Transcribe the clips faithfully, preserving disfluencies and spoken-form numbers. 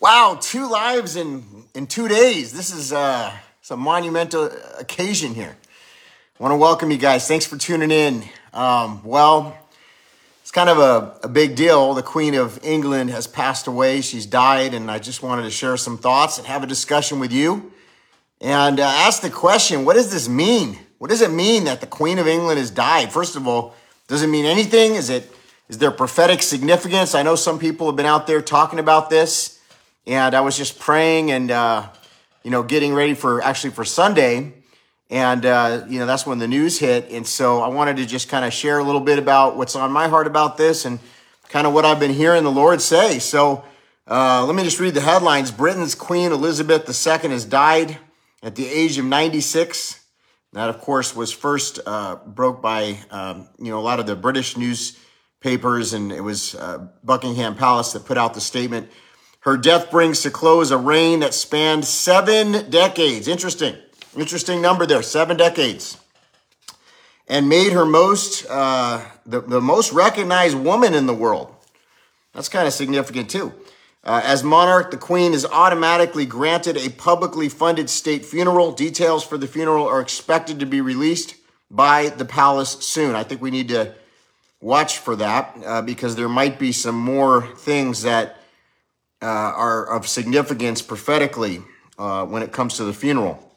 Wow, two lives in, in two days. This is uh, it's a monumental occasion here. I want to welcome you guys. Thanks for tuning in. Um, well, it's kind of a, a big deal. The Queen of England has passed away. She's died, and I just wanted to share some thoughts and have a discussion with you and uh, ask the question, what does this mean? What does it mean that the Queen of England has died? First of all, does it mean anything? Is it is there prophetic significance? I know some people have been out there talking about this, and I was just praying and uh, you know getting ready for actually for Sunday, and uh, you know that's when the news hit, and so I wanted to just kind of share a little bit about what's on my heart about this and kind of what I've been hearing the Lord say. So uh, let me just read the headlines. Britain's Queen Elizabeth the Second has died at the age of ninety-six. That, of course, was first uh, broke by, um, you know, a lot of the British newspapers, and it was uh, Buckingham Palace that put out the statement. Her death brings to close a reign that spanned seven decades. Interesting. Interesting number there, seven decades. And made her most, uh, the, the most recognized woman in the world. That's kind of significant, too. Uh, as monarch, the Queen is automatically granted a publicly funded state funeral. Details for the funeral are expected to be released by the palace soon. I think we need to watch for that uh, because there might be some more things that uh, are of significance prophetically uh, when it comes to the funeral.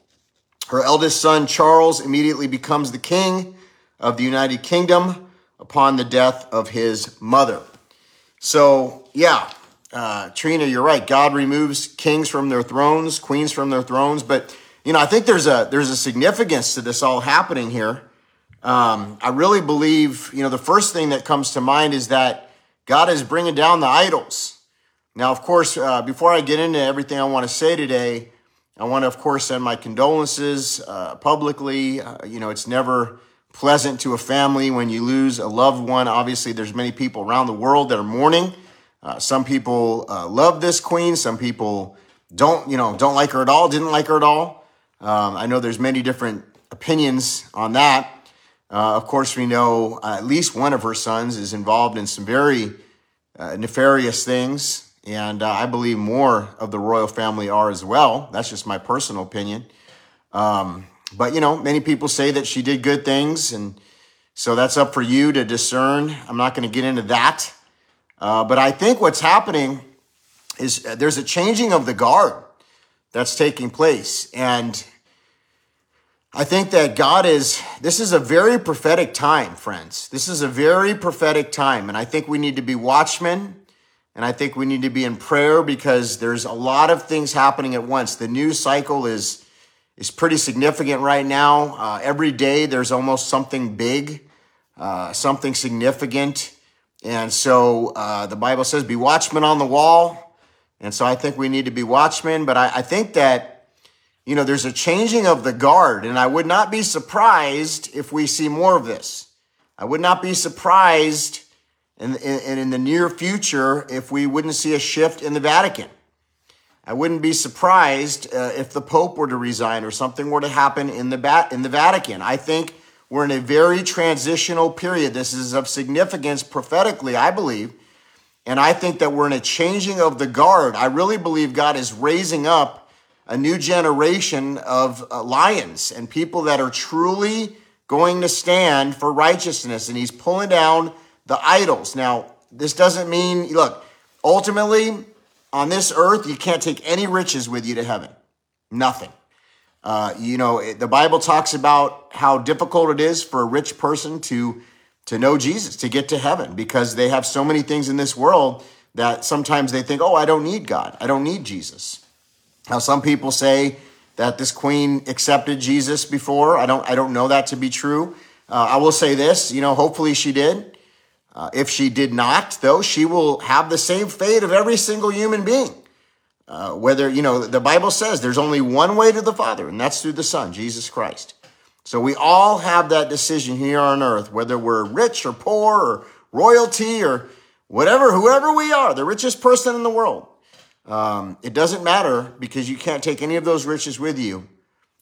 Her eldest son, Charles, immediately becomes the king of the United Kingdom upon the death of his mother. So, yeah. Uh, Trina, you're right. God removes kings from their thrones, queens from their thrones. But, you know, I think there's a there's a significance to this all happening here. Um, I really believe, you know, the first thing that comes to mind is that God is bringing down the idols. Now, of course, uh, before I get into everything I want to say today, I want to, of course, send my condolences uh, publicly. Uh, you know, it's never pleasant to a family when you lose a loved one. Obviously, there's many people around the world that are mourning. Uh, some people uh, love this queen. Some people don't, you know, don't like her at all, didn't like her at all. Um, I know there's many different opinions on that. Uh, of course, we know uh, at least one of her sons is involved in some very uh, nefarious things. And uh, I believe more of the royal family are as well. That's just my personal opinion. Um, but, you know, many people say that she did good things. And so that's up for you to discern. I'm not going to get into that. Uh, but I think what's happening is there's a changing of the guard that's taking place. And I think that God is, this is a very prophetic time, friends. This is a very prophetic time. And I think we need to be watchmen. And I think we need to be in prayer because there's a lot of things happening at once. The news cycle is, is pretty significant right now. Uh, every day there's almost something big, uh, something significant. And so uh, the Bible says, be watchmen on the wall. And so I think we need to be watchmen. But I, I think that, you know, there's a changing of the guard. And I would not be surprised if we see more of this. I would not be surprised in, in, in the near future if we wouldn't see a shift in the Vatican. I wouldn't be surprised uh, if the Pope were to resign or something were to happen in the ba- in the Vatican. I think we're in a very transitional period. This is of significance prophetically, I believe. And I think that we're in a changing of the guard. I really believe God is raising up a new generation of lions and people that are truly going to stand for righteousness. And he's pulling down the idols. Now, this doesn't mean, look, ultimately on this earth, you can't take any riches with you to heaven. Nothing. Uh, you know, the Bible talks about how difficult it is for a rich person to to know Jesus, to get to heaven, because they have so many things in this world that sometimes they think, oh, I don't need God. I don't need Jesus. Now, some people say that this queen accepted Jesus before. I don't I don't know that to be true. Uh, I will say this, you know, hopefully she did. Uh, if she did not, though, she will have the same fate of every single human being. Uh, whether, you know, the Bible says there's only one way to the Father, and that's through the Son, Jesus Christ. So we all have that decision here on earth, whether we're rich or poor or royalty or whatever, whoever we are, the richest person in the world. Um, it doesn't matter because you can't take any of those riches with you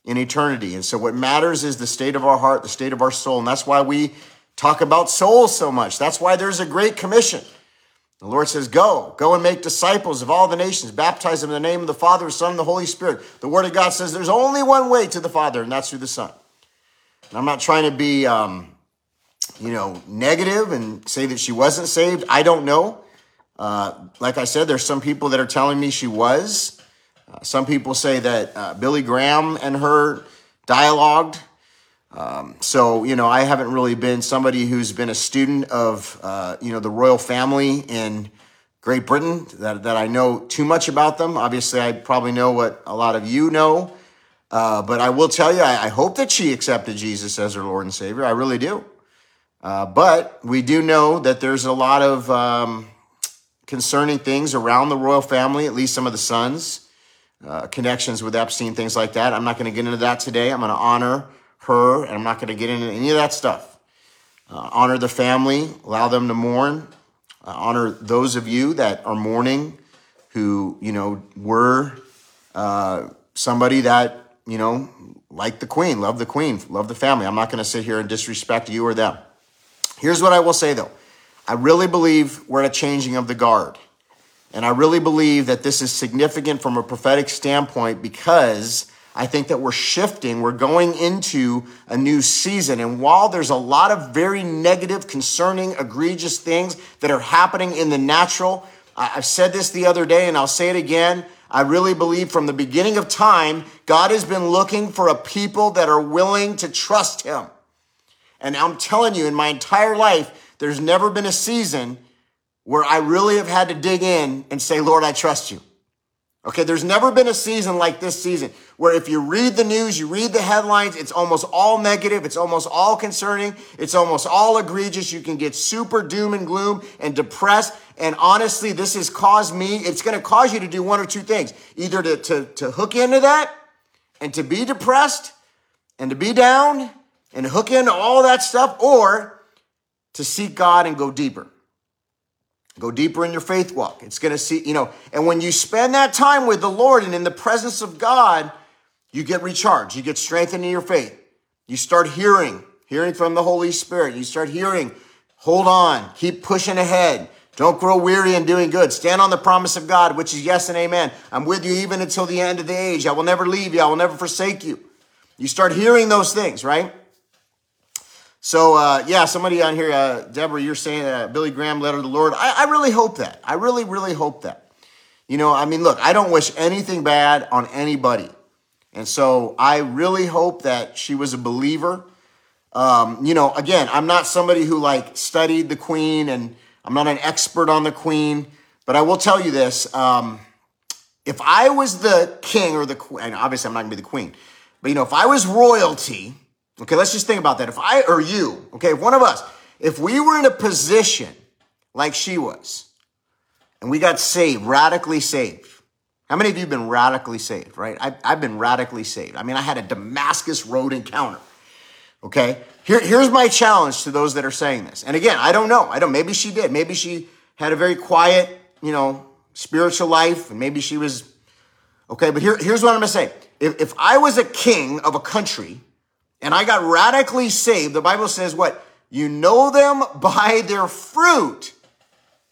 in eternity. And so what matters is the state of our heart, the state of our soul. And that's why we talk about soul so much. That's why there's a great commission. The Lord says, go, go and make disciples of all the nations, baptize them in the name of the Father, Son, and the Holy Spirit. The Word of God says there's only one way to the Father, and that's through the Son. And I'm not trying to be, um, you know, negative and say that she wasn't saved. I don't know. Uh, like I said, there's some people that are telling me she was. Uh, some people say that uh, Billy Graham and her dialogued. Um, so, you know, I haven't really been somebody who's been a student of, uh, you know, the royal family in Great Britain, that, that I know too much about them. Obviously, I probably know what a lot of you know, uh, but I will tell you, I, I hope that she accepted Jesus as her Lord and Savior. I really do. Uh, but we do know that there's a lot of um, concerning things around the royal family, at least some of the sons, uh, connections with Epstein, things like that. I'm not going to get into that today. I'm going to honor her, and I'm not going to get into any of that stuff. Uh, honor the family, allow them to mourn. Uh, honor those of you that are mourning who, you know, were uh, somebody that, you know, like the queen, love the queen, love the family. I'm not going to sit here and disrespect you or them. Here's what I will say, though. I really believe we're at a changing of the guard. And I really believe that this is significant from a prophetic standpoint, because I think that we're shifting. We're going into a new season. And while there's a lot of very negative, concerning, egregious things that are happening in the natural, I've said this the other day and I'll say it again. I really believe from the beginning of time, God has been looking for a people that are willing to trust him. And I'm telling you, in my entire life, there's never been a season where I really have had to dig in and say, Lord, I trust you. Okay, there's never been a season like this season, where if you read the news, you read the headlines, it's almost all negative, it's almost all concerning, it's almost all egregious. You can get super doom and gloom and depressed. And honestly, this has caused me, it's going to cause you to do one or two things, either to, to, to hook into that and to be depressed and to be down and hook into all that stuff, or to seek God and go deeper. Go deeper in your faith walk. It's going to see, you know, and when you spend that time with the Lord and in the presence of God, you get recharged. You get strengthened in your faith. You start hearing, hearing from the Holy Spirit. You start hearing, hold on, keep pushing ahead. Don't grow weary in doing good. Stand on the promise of God, which is yes and amen. I'm with you even until the end of the age. I will never leave you. I will never forsake you. You start hearing those things, right? So, uh, yeah, somebody on here, uh, Deborah, you're saying uh, Billy Graham, letter to the Lord. I, I really hope that. I really, really hope that. You know, I mean, look, I don't wish anything bad on anybody. And so I really hope that she was a believer. Um, you know, again, I'm not somebody who, like, studied the queen, and I'm not an expert on the queen. But I will tell you this. Um, if I was the king or the queen, and obviously I'm not going to be the queen, but, you know, if I was royalty... Okay, let's just think about that. If I, or you, okay, if one of us, if we were in a position like she was, and we got saved, radically saved. How many of you have been radically saved, right? I've, I've been radically saved. I mean, I had a Damascus Road encounter, okay? Here, here's my challenge to those that are saying this. And again, I don't know. I don't, maybe she did. Maybe she had a very quiet, you know, spiritual life, and maybe she was, okay, but here, here's what I'm going to say. If, if I was a king of a country, and I got radically saved, the Bible says what? You know them by their fruit.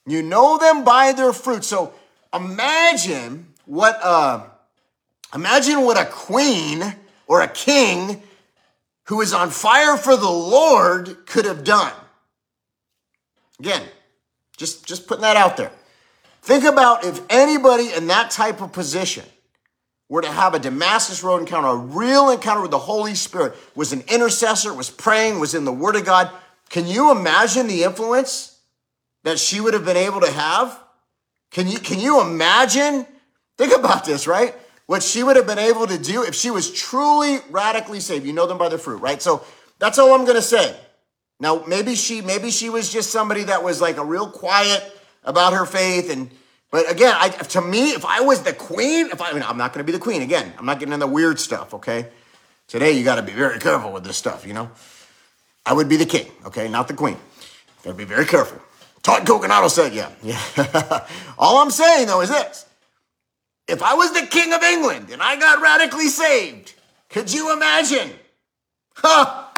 You know them by their fruit. So imagine what uh, imagine what a queen or a king who is on fire for the Lord could have done. Again, just, just putting that out there. Think about if anybody in that type of position were to have a Damascus Road encounter, a real encounter with the Holy Spirit, was an intercessor, was praying, was in the Word of God. Can you imagine the influence that she would have been able to have? Can you, can you imagine? Think about this, right? What she would have been able to do if she was truly radically saved. You know them by their fruit, right? So that's all I'm going to say. Now, maybe she, maybe she was just somebody that was like a real quiet about her faith, and But again, I, to me, if I was the queen, if I, I mean, I'm not going to be the queen. Again, I'm not getting into the weird stuff, okay? Today, you got to be very careful with this stuff, you know? I would be the king, okay? Not the queen. Got to be very careful. Todd Coconato said, yeah. yeah. All I'm saying, though, is this. If I was the king of England and I got radically saved, could you imagine? Huh?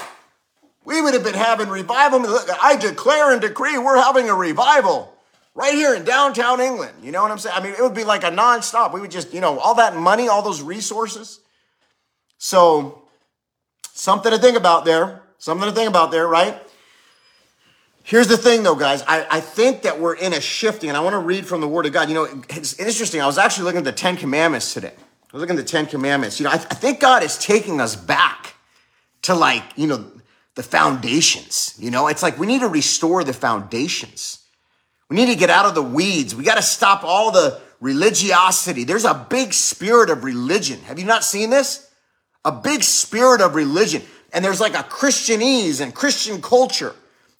We would have been having revival. I declare and decree we're having a revival. right here in downtown England. You know what I'm saying? I mean, it would be like a nonstop. We would just, you know, all that money, all those resources. So something to think about there. Something to think about there, right? Here's the thing, though, guys. I, I think that we're in a shifting, and I want to read from the Word of God. You know, it's interesting. I was actually looking at the Ten Commandments today. I was looking at the Ten Commandments. You know, I, th- I think God is taking us back to, like, you know, the foundations. You know, it's like we need to restore the foundations. We need to get out of the weeds. We got to stop all the religiosity. There's a big spirit of religion. Have you not seen this? A big spirit of religion. And there's like a Christianese and Christian culture.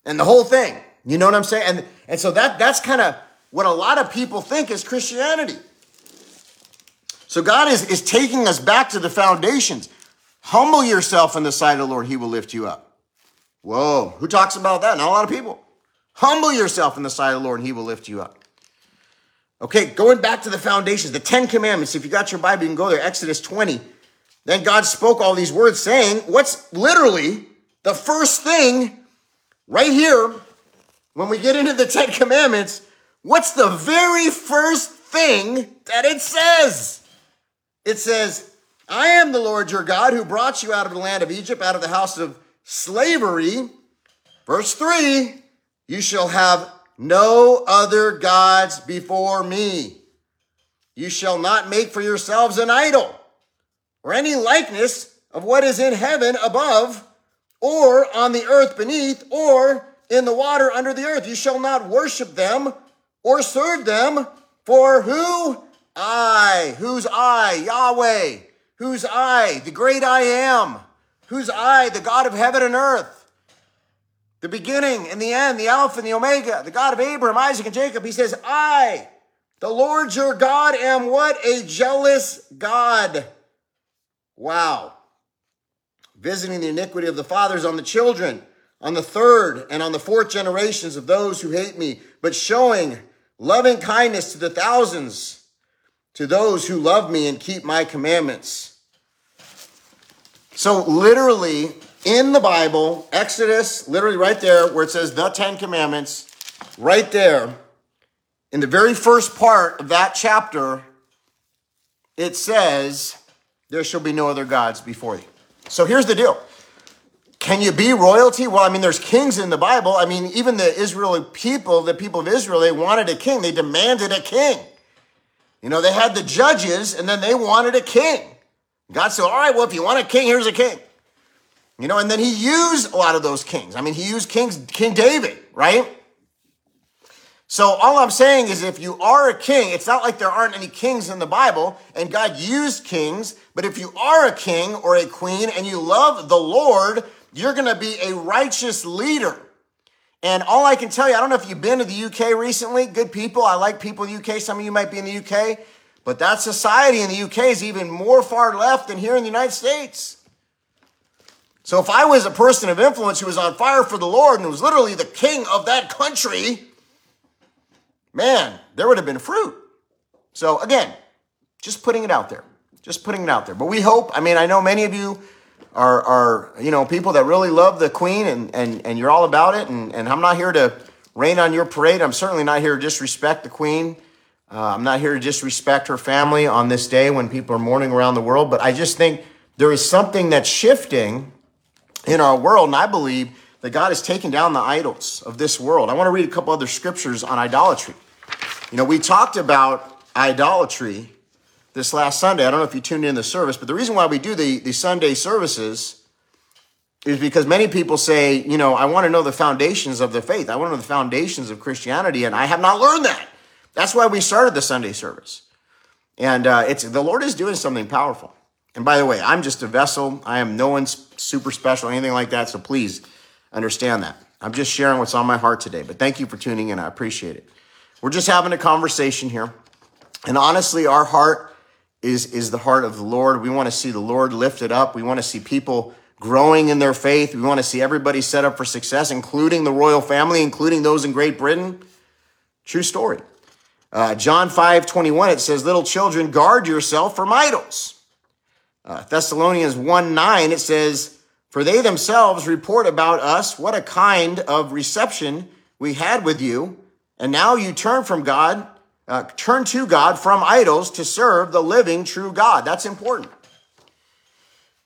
And the whole thing, you know what I'm saying? And and so that that's kind of what a lot of people think is Christianity. So God is, is taking us back to the foundations. Humble yourself in the sight of the Lord. He will lift you up. Whoa, who talks about that? Not a lot of people. Humble yourself in the sight of the Lord and he will lift you up. Okay, going back to the foundations, the Ten Commandments. If you got your Bible, you can go there. Exodus twenty. Then God spoke all these words saying, what's literally the first thing right here, when we get into the Ten Commandments, what's the very first thing that it says? It says, I am the Lord your God who brought you out of the land of Egypt, out of the house of slavery. Verse three, you shall have no other gods before me. You shall not make for yourselves an idol or any likeness of what is in heaven above, or on the earth beneath, or in the water under the earth. You shall not worship them or serve them, for who? I. Who's I? Yahweh. Who's I? The great I am. Who's I? The God of heaven and earth. The beginning and the end, the Alpha and the Omega, the God of Abraham, Isaac, and Jacob. He says, I, the Lord your God, am what? A jealous God. Wow. Visiting the iniquity of the fathers on the children, on the third and on the fourth generations of those who hate me, but showing loving kindness to the thousands, to those who love me and keep my commandments. So literally in the Bible, Exodus, literally right there where it says the Ten Commandments, right there, in the very first part of that chapter, it says, there shall be no other gods before thee. So here's the deal. Can you be royalty? Well, I mean, there's kings in the Bible. I mean, even the Israeli people, the people of Israel, they wanted a king. They demanded a king. You know, they had the judges, and then they wanted a king. God said, all right, well, if you want a king, here's a king. You know, and then he used a lot of those kings. I mean, he used kings, King David, right? So all I'm saying is if you are a king, it's not like there aren't any kings in the Bible, and God used kings, but if you are a king or a queen and you love the Lord, you're going to be a righteous leader. And all I can tell you, I don't know if you've been to the U K recently, good people, I like people in the U K, some of you might be in the U K, but that society in the U K is even more far left than here in the United States. So if I was a person of influence who was on fire for the Lord and was literally the king of that country, man, there would have been fruit. So again, just putting it out there, just putting it out there. But we hope, I mean, I know many of you are, are you know, people that really love the Queen and, and, and you're all about it. And, and I'm not here to rain on your parade. I'm certainly not here to disrespect the Queen. Uh, I'm not here to disrespect her family on this day when people are mourning around the world. But I just think there is something that's shifting in our world. And I believe that God is taking down the idols of this world. I want to read a couple other scriptures on idolatry. You know, we talked about idolatry this last Sunday. I don't know if you tuned in the service, but the reason why we do the, the Sunday services is because many people say, you know, I want to know the foundations of the faith. I want to know the foundations of Christianity, and I have not learned that. That's why we started the Sunday service. And uh, it's the Lord is doing something powerful. And by the way, I'm just a vessel. I am no one's super special, anything like that, so please understand that. I'm just sharing what's on my heart today, but thank you for tuning in. I appreciate it. We're just having a conversation here. And honestly, our heart is, is the heart of the Lord. We want to see the Lord lifted up. We want to see people growing in their faith. We want to see everybody set up for success, including the royal family, including those in Great Britain. True story. Uh, John five twenty-one, it says, little children, guard yourself from idols. Uh, Thessalonians one nine, it says, for they themselves report about us what a kind of reception we had with you, And now you turn from God, uh, turn to God from idols to serve the living true God. That's important.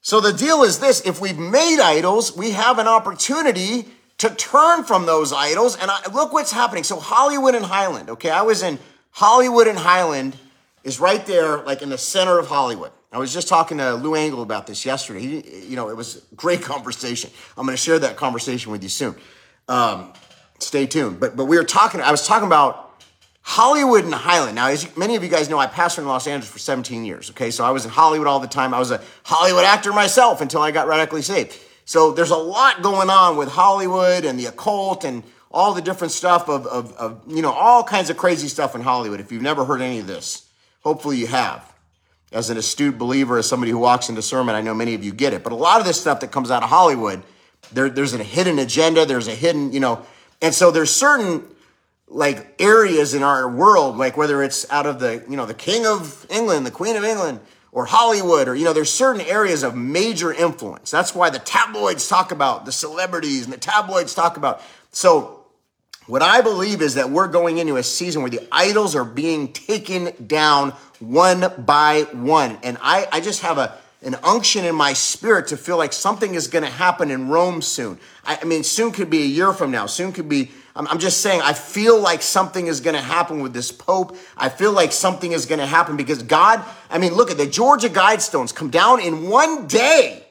So the deal is this: if we've made idols, we have an opportunity to turn from those idols. And I, look what's happening. So Hollywood and Highland, okay? I was in Hollywood and Highland is right there, like in the center of Hollywood. I was just talking to Lou Angle about this yesterday. He, you know, it was a great conversation. I'm going to share that conversation with you soon. Um, stay tuned. But but we were talking, I was talking about Hollywood and Highland. Now, as many of you guys know, I pastored in Los Angeles for seventeen years, okay? So I was in Hollywood all the time. I was a Hollywood actor myself until I got radically saved. So there's a lot going on with Hollywood and the occult and all the different stuff of, of, of, you know, all kinds of crazy stuff in Hollywood. If you've never heard any of this, hopefully you have. As an astute believer, as somebody who walks into sermon, I know many of you get it. But a lot of this stuff that comes out of Hollywood, there, there's a hidden agenda. There's a hidden, you know, and so there's certain like areas in our world, like whether it's out of the, you know, the King of England, the Queen of England, or Hollywood, or, you know, there's certain areas of major influence. That's why the tabloids talk about the celebrities and the tabloids talk about. So what I believe is that we're going into a season where the idols are being taken down one by one. And I, I just have a an unction in my spirit to feel like something is going to happen in Rome soon. I, I mean, soon could be a year from now. Soon could be, I'm, I'm just saying, I feel like something is going to happen with this Pope. I feel like something is going to happen because God, I mean, look at the Georgia Guidestones come down in one day.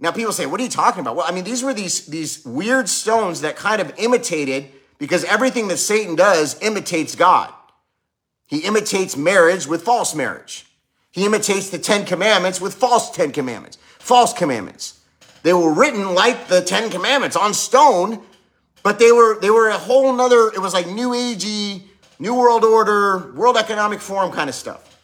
Now, people say, what are you talking about? Well, I mean, these were these, these weird stones that kind of imitated, because everything that Satan does imitates God. He imitates marriage with false marriage. He imitates the Ten Commandments with false Ten Commandments, false commandments. They were written like the Ten Commandments on stone, but they were they were a whole nother, it was like New Agey, New World Order, World Economic Forum kind of stuff.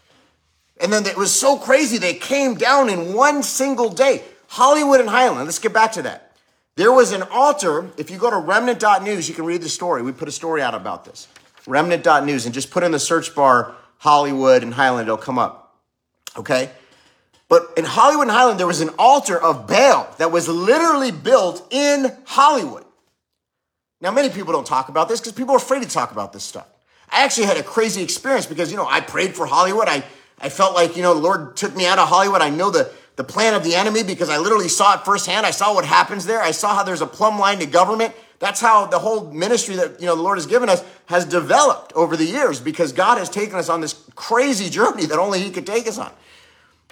And then it was so crazy, they came down in one single day. Hollywood and Highland, let's get back to that. There was an altar. If you go to remnant dot news, you can read the story. We put a story out about this. remnant dot news, and just put in the search bar Hollywood and Highland, it'll come up, okay? But in Hollywood and Highland, there was an altar of Baal that was literally built in Hollywood. Now, many people don't talk about this because people are afraid to talk about this stuff. I actually had a crazy experience because, you know, I prayed for Hollywood. I, I felt like, you know, the Lord took me out of Hollywood. I know the The plan of the enemy, because I literally saw it firsthand. I saw what happens there. I saw how there's a plumb line to government. That's how the whole ministry that, you know, the Lord has given us has developed over the years, because God has taken us on this crazy journey that only he could take us on.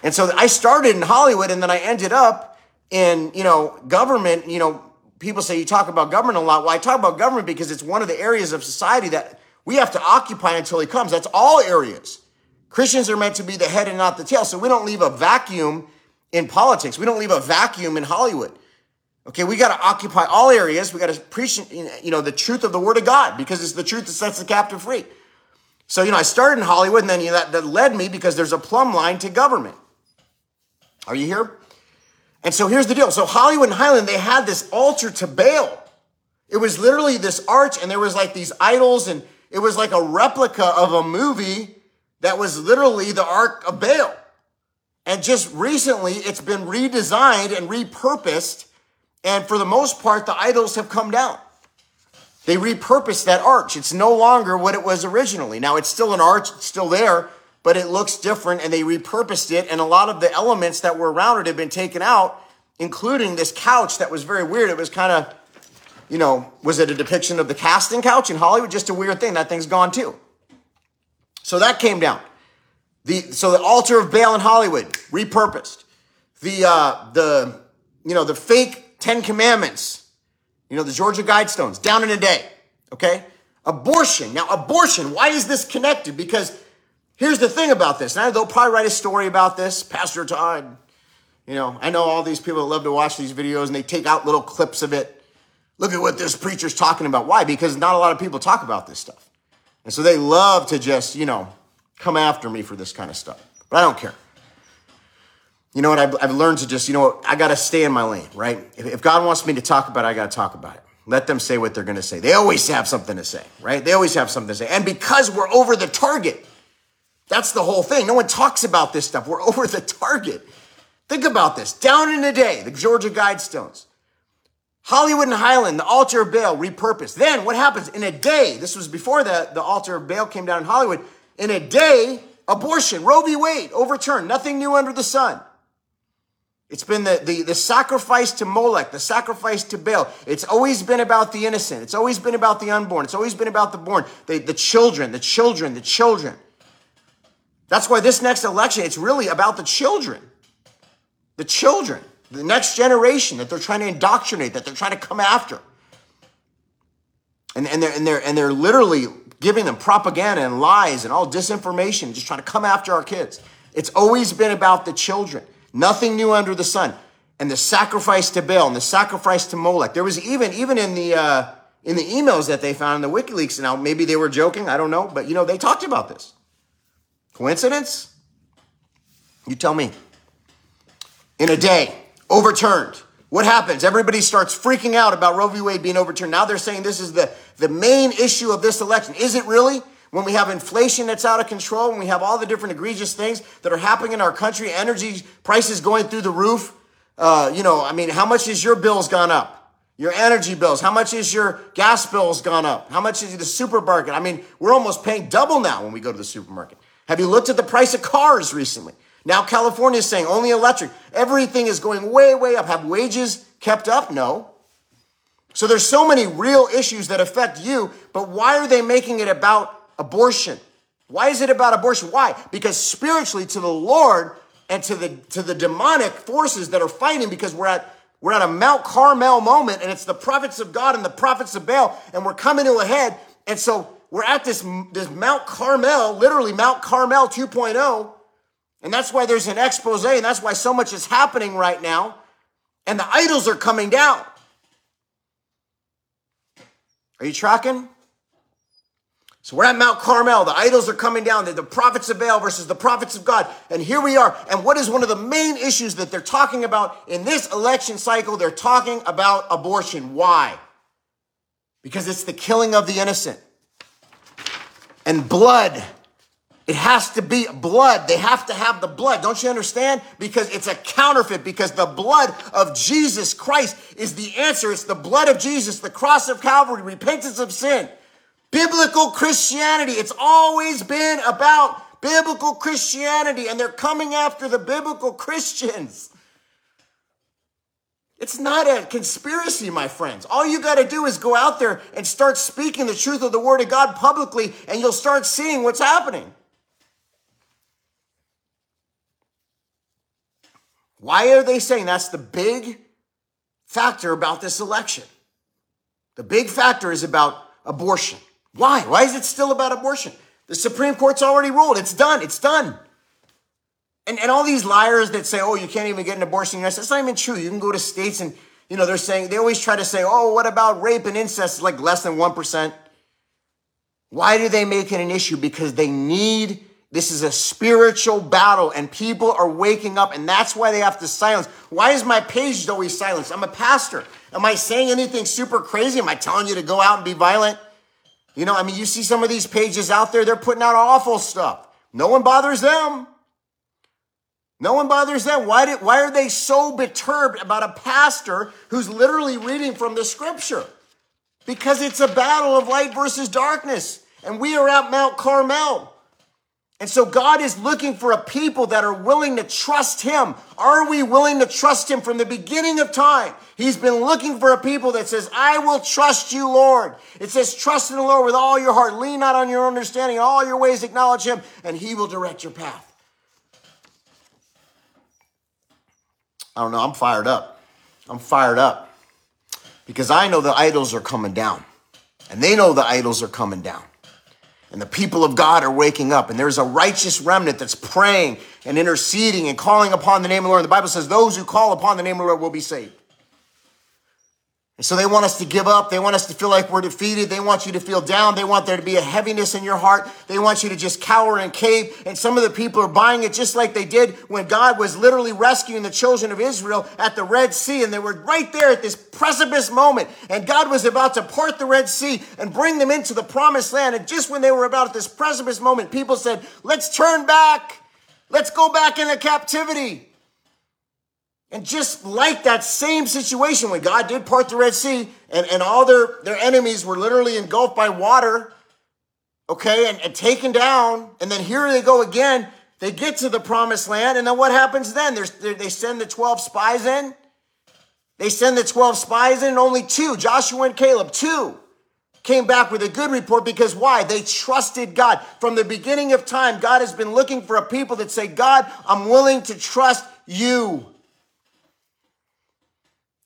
And so I started in Hollywood, and then I ended up in, you know, government. You know, people say you talk about government a lot. Well, I talk about government because it's one of the areas of society that we have to occupy until he comes. That's all areas. Christians are meant to be the head and not the tail. So we don't leave a vacuum in politics. We don't leave a vacuum in Hollywood. Okay, we got to occupy all areas. We got to preach, you know, the truth of the word of God, because it's the truth that sets the captive free. So, you know, I started in Hollywood, and then, you know, that, that led me, because there's a plumb line to government. Are you here? And so here's the deal. So Hollywood and Highland, they had this altar to Baal. It was literally this arch, and there was like these idols, and it was like a replica of a movie that was literally the Ark of Baal. And just recently, it's been redesigned and repurposed. And for the most part, the idols have come down. They repurposed that arch. It's no longer what it was originally. Now, it's still an arch. It's still there, but it looks different. And they repurposed it. And a lot of the elements that were around it have been taken out, including this couch that was very weird. It was kind of, you know, was it a depiction of the casting couch in Hollywood? Just a weird thing. That thing's gone too. So that came down. The, so the altar of Baal in Hollywood, repurposed. The, uh, the, you know, the fake Ten Commandments, you know, the Georgia Guidestones, down in a day, okay? Abortion. Now, abortion, why is this connected? Because here's the thing about this, and I, they'll probably write a story about this, Pastor Todd, you know, I know all these people that love to watch these videos, and they take out little clips of it. Look at what this preacher's talking about. Why? Because not a lot of people talk about this stuff. And so they love to just, you know, come after me for this kind of stuff, but I don't care. You know what? I've, I've learned to just, you know what? I got to stay in my lane, right? If, if God wants me to talk about it, I got to talk about it. Let them say what they're going to say. They always have something to say, right? They always have something to say. And because we're over the target, that's the whole thing. No one talks about this stuff. We're over the target. Think about this. Down in a day, the Georgia Guidestones, Hollywood and Highland, the altar of Baal repurposed. Then what happens? In a day, this was before the, the altar of Baal came down in Hollywood. In a day, abortion, Roe v. Wade, overturned. Nothing new under the sun. It's been the, the, the sacrifice to Molech, the sacrifice to Baal. It's always been about the innocent. It's always been about the unborn. It's always been about the born, the, the children, the children, the children. That's why this next election, it's really about the children, the children, the next generation that they're trying to indoctrinate, that they're trying to come after. And, and, they're, and, they're, and they're literally giving them propaganda and lies and all disinformation, just trying to come after our kids. It's always been about the children. Nothing new under the sun. And the sacrifice to Baal and the sacrifice to Molech. There was even, even in the, uh, in the emails that they found in the WikiLeaks. Now, maybe they were joking. I don't know. But, you know, they talked about this. Coincidence? You tell me. In a day, overturned. What happens? Everybody starts freaking out about Roe v. Wade being overturned. Now they're saying this is the, the main issue of this election. Is it really? When we have inflation that's out of control, when we have all the different egregious things that are happening in our country, energy prices going through the roof, uh, you know, I mean, how much has your bills gone up? Your energy bills? How much is your gas bills gone up? How much is the supermarket? I mean, we're almost paying double now when we go to the supermarket. Have you looked at the price of cars recently? Now California is saying only electric. Everything is going way, way up. Have wages kept up? No. So there's so many real issues that affect you, but why are they making it about abortion? Why is it about abortion? Why? Because spiritually, to the Lord and to the to the demonic forces that are fighting, because we're at we're at a Mount Carmel moment, and it's the prophets of God and the prophets of Baal, and we're coming to a head. And so we're at this this Mount Carmel, literally Mount Carmel two point oh, and that's why there's an expose, and that's why so much is happening right now, and the idols are coming down. Are you tracking? So we're at Mount Carmel. The idols are coming down. They're the prophets of Baal versus the prophets of God. And here we are. And what is one of the main issues that they're talking about in this election cycle? They're talking about abortion. Why? Because it's the killing of the innocent. And blood. It has to be blood. They have to have the blood. Don't you understand? Because it's a counterfeit. Because the blood of Jesus Christ is the answer. It's the blood of Jesus, the cross of Calvary, repentance of sin. Biblical Christianity, it's always been about biblical Christianity, and they're coming after the biblical Christians. It's not a conspiracy, my friends. All you got to do is go out there and start speaking the truth of the Word of God publicly, and you'll start seeing what's happening. Why are they saying that's the big factor about this election? The big factor is about abortion. Why? Why is it still about abortion? The Supreme Court's already ruled. It's done. It's done. And and all these liars that say, oh, you can't even get an abortion in the United States. That's not even true. You can go to states and, you know, they're saying, they always try to say, oh, what about rape and incest? It's like less than one percent. Why do they make it an issue? Because they need, this is a spiritual battle and people are waking up, and that's why they have to silence. Why is my page always silenced? I'm a pastor. Am I saying anything super crazy? Am I telling you to go out and be violent? You know, I mean, you see some of these pages out there, they're putting out awful stuff. No one bothers them. No one bothers them. Why did, why are they so perturbed about a pastor who's literally reading from the scripture? Because it's a battle of light versus darkness. And we are at Mount Carmel. And so God is looking for a people that are willing to trust him. Are we willing to trust him? From the beginning of time, he's been looking for a people that says, I will trust you, Lord. It says, trust in the Lord with all your heart. Lean not on your understanding. In all your ways acknowledge him, and he will direct your path. I don't know. I'm fired up. I'm fired up because I know the idols are coming down, and they know the idols are coming down. And the people of God are waking up. And there's a righteous remnant that's praying and interceding and calling upon the name of the Lord. And the Bible says those who call upon the name of the Lord will be saved. And so they want us to give up. They want us to feel like we're defeated. They want you to feel down. They want there to be a heaviness in your heart. They want you to just cower and cave. And some of the people are buying it just like they did when God was literally rescuing the children of Israel at the Red Sea. And they were right there at this precipice moment. And God was about to part the Red Sea and bring them into the promised land. And just when they were about at this precipice moment, people said, let's turn back. Let's go back into captivity. And just like that same situation when God did part the Red Sea and, and all their, their enemies were literally engulfed by water, okay, and, and taken down. And then here they go again. They get to the promised land. And then what happens then? There's, they send the twelve spies in. They send the twelve spies in and only two, Joshua and Caleb, two came back with a good report because why? They trusted God. From the beginning of time, God has been looking for a people that say, God, I'm willing to trust you.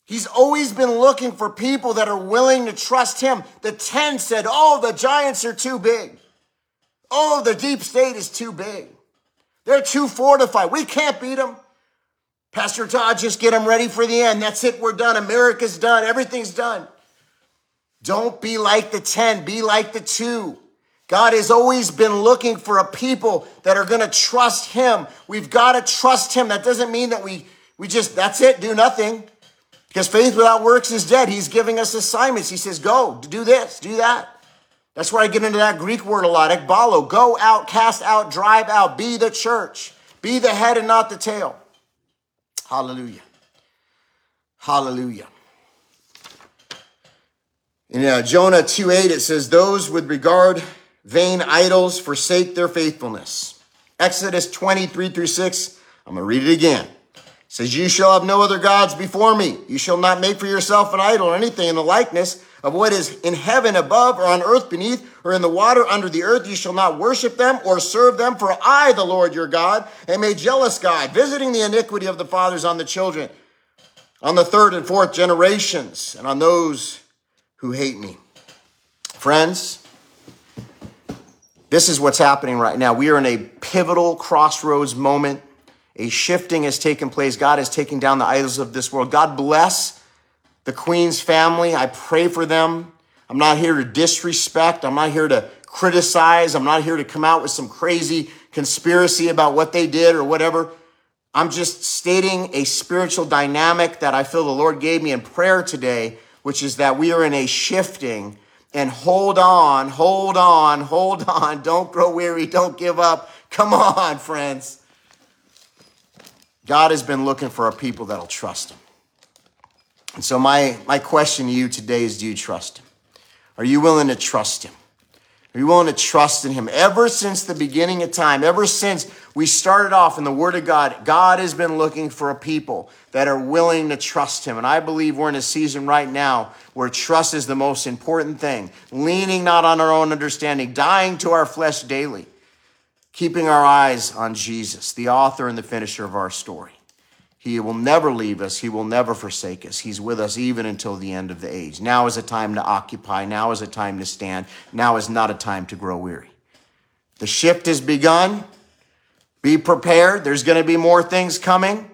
He's always been looking for people that are willing to trust him. The ten said, oh, the giants are too big. Oh, the deep state is too big. They're too fortified. We can't beat them. Pastor Todd, just get them ready for the end. That's it. We're done. America's done. Everything's done. Don't be like the ten. Be like the two. God has always been looking for a people that are going to trust him. We've got to trust him. That doesn't mean that we, we just, that's it, do nothing. Because faith without works is dead. He's giving us assignments. He says, go, do this, do that. That's where I get into that Greek word a lot, ekbalo. Go out, cast out, drive out, be the church. Be the head and not the tail. Hallelujah. Hallelujah. In uh, Jonah two eight, it says, those with regard vain idols forsake their faithfulness. Exodus twenty-three through six, I'm going to read it again. It says, you shall have no other gods before me. You shall not make for yourself an idol or anything in the likeness of what is in heaven above or on earth beneath or in the water under the earth. You shall not worship them or serve them, for I, the Lord your God, am a jealous God, visiting the iniquity of the fathers on the children, on the third and fourth generations, and on those who hate me. Friends, this is what's happening right now. We are in a pivotal crossroads moment. A shifting has taken place. God is taking down the idols of this world. God bless the Queen's family. I pray for them. I'm not here to disrespect. I'm not here to criticize. I'm not here to come out with some crazy conspiracy about what they did or whatever. I'm just stating a spiritual dynamic that I feel the Lord gave me in prayer today, which is that we are in a shifting. And hold on, hold on, hold on. Don't grow weary. Don't give up. Come on, friends. God has been looking for a people that'll trust him. And so my, my question to you today is, do you trust him? Are you willing to trust him? Are you willing to trust in him? Ever since the beginning of time, ever since we started off in the Word of God, God has been looking for a people that are willing to trust him. And I believe we're in a season right now where trust is the most important thing. Leaning not on our own understanding, dying to our flesh daily. Keeping our eyes on Jesus, the author and the finisher of our story. He will never leave us. He will never forsake us. He's with us even until the end of the age. Now is a time to occupy. Now is a time to stand. Now is not a time to grow weary. The shift has begun. Be prepared. There's going to be more things coming.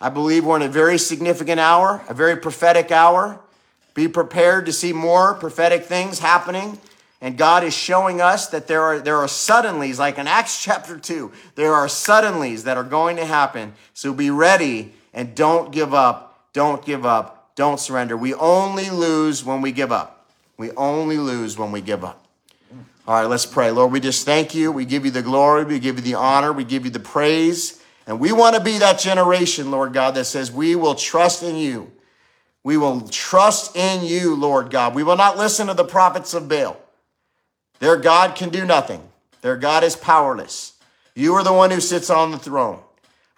I believe we're in a very significant hour, a very prophetic hour. Be prepared to see more prophetic things happening. And God is showing us that there are, there are suddenlies, like in Acts chapter two, there are suddenlies that are going to happen. So be ready and don't give up, don't give up, don't surrender. We only lose when we give up. We only lose when we give up. All right, let's pray. Lord, we just thank you. We give you the glory. We give you the honor. We give you the praise. And we want to be that generation, Lord God, that says we will trust in you. We will trust in you, Lord God. We will not listen to the prophets of Baal. Their God can do nothing. Their God is powerless. You are the one who sits on the throne.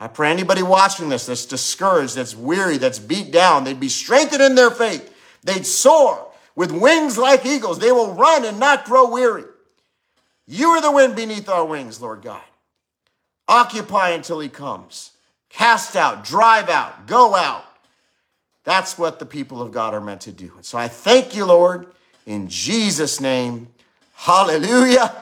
I pray anybody watching this that's discouraged, that's weary, that's beat down, they'd be strengthened in their faith. They'd soar with wings like eagles. They will run and not grow weary. You are the wind beneath our wings, Lord God. Occupy until he comes. Cast out, drive out, go out. That's what the people of God are meant to do. And so I thank you, Lord, in Jesus' name. Hallelujah.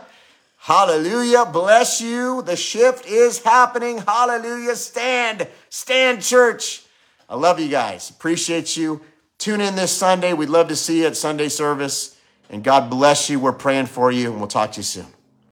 Hallelujah. Bless you. The shift is happening. Hallelujah. Stand. Stand, church. I love you guys. Appreciate you. Tune in this Sunday. We'd love to see you at Sunday service. And God bless you. We're praying for you, and we'll talk to you soon.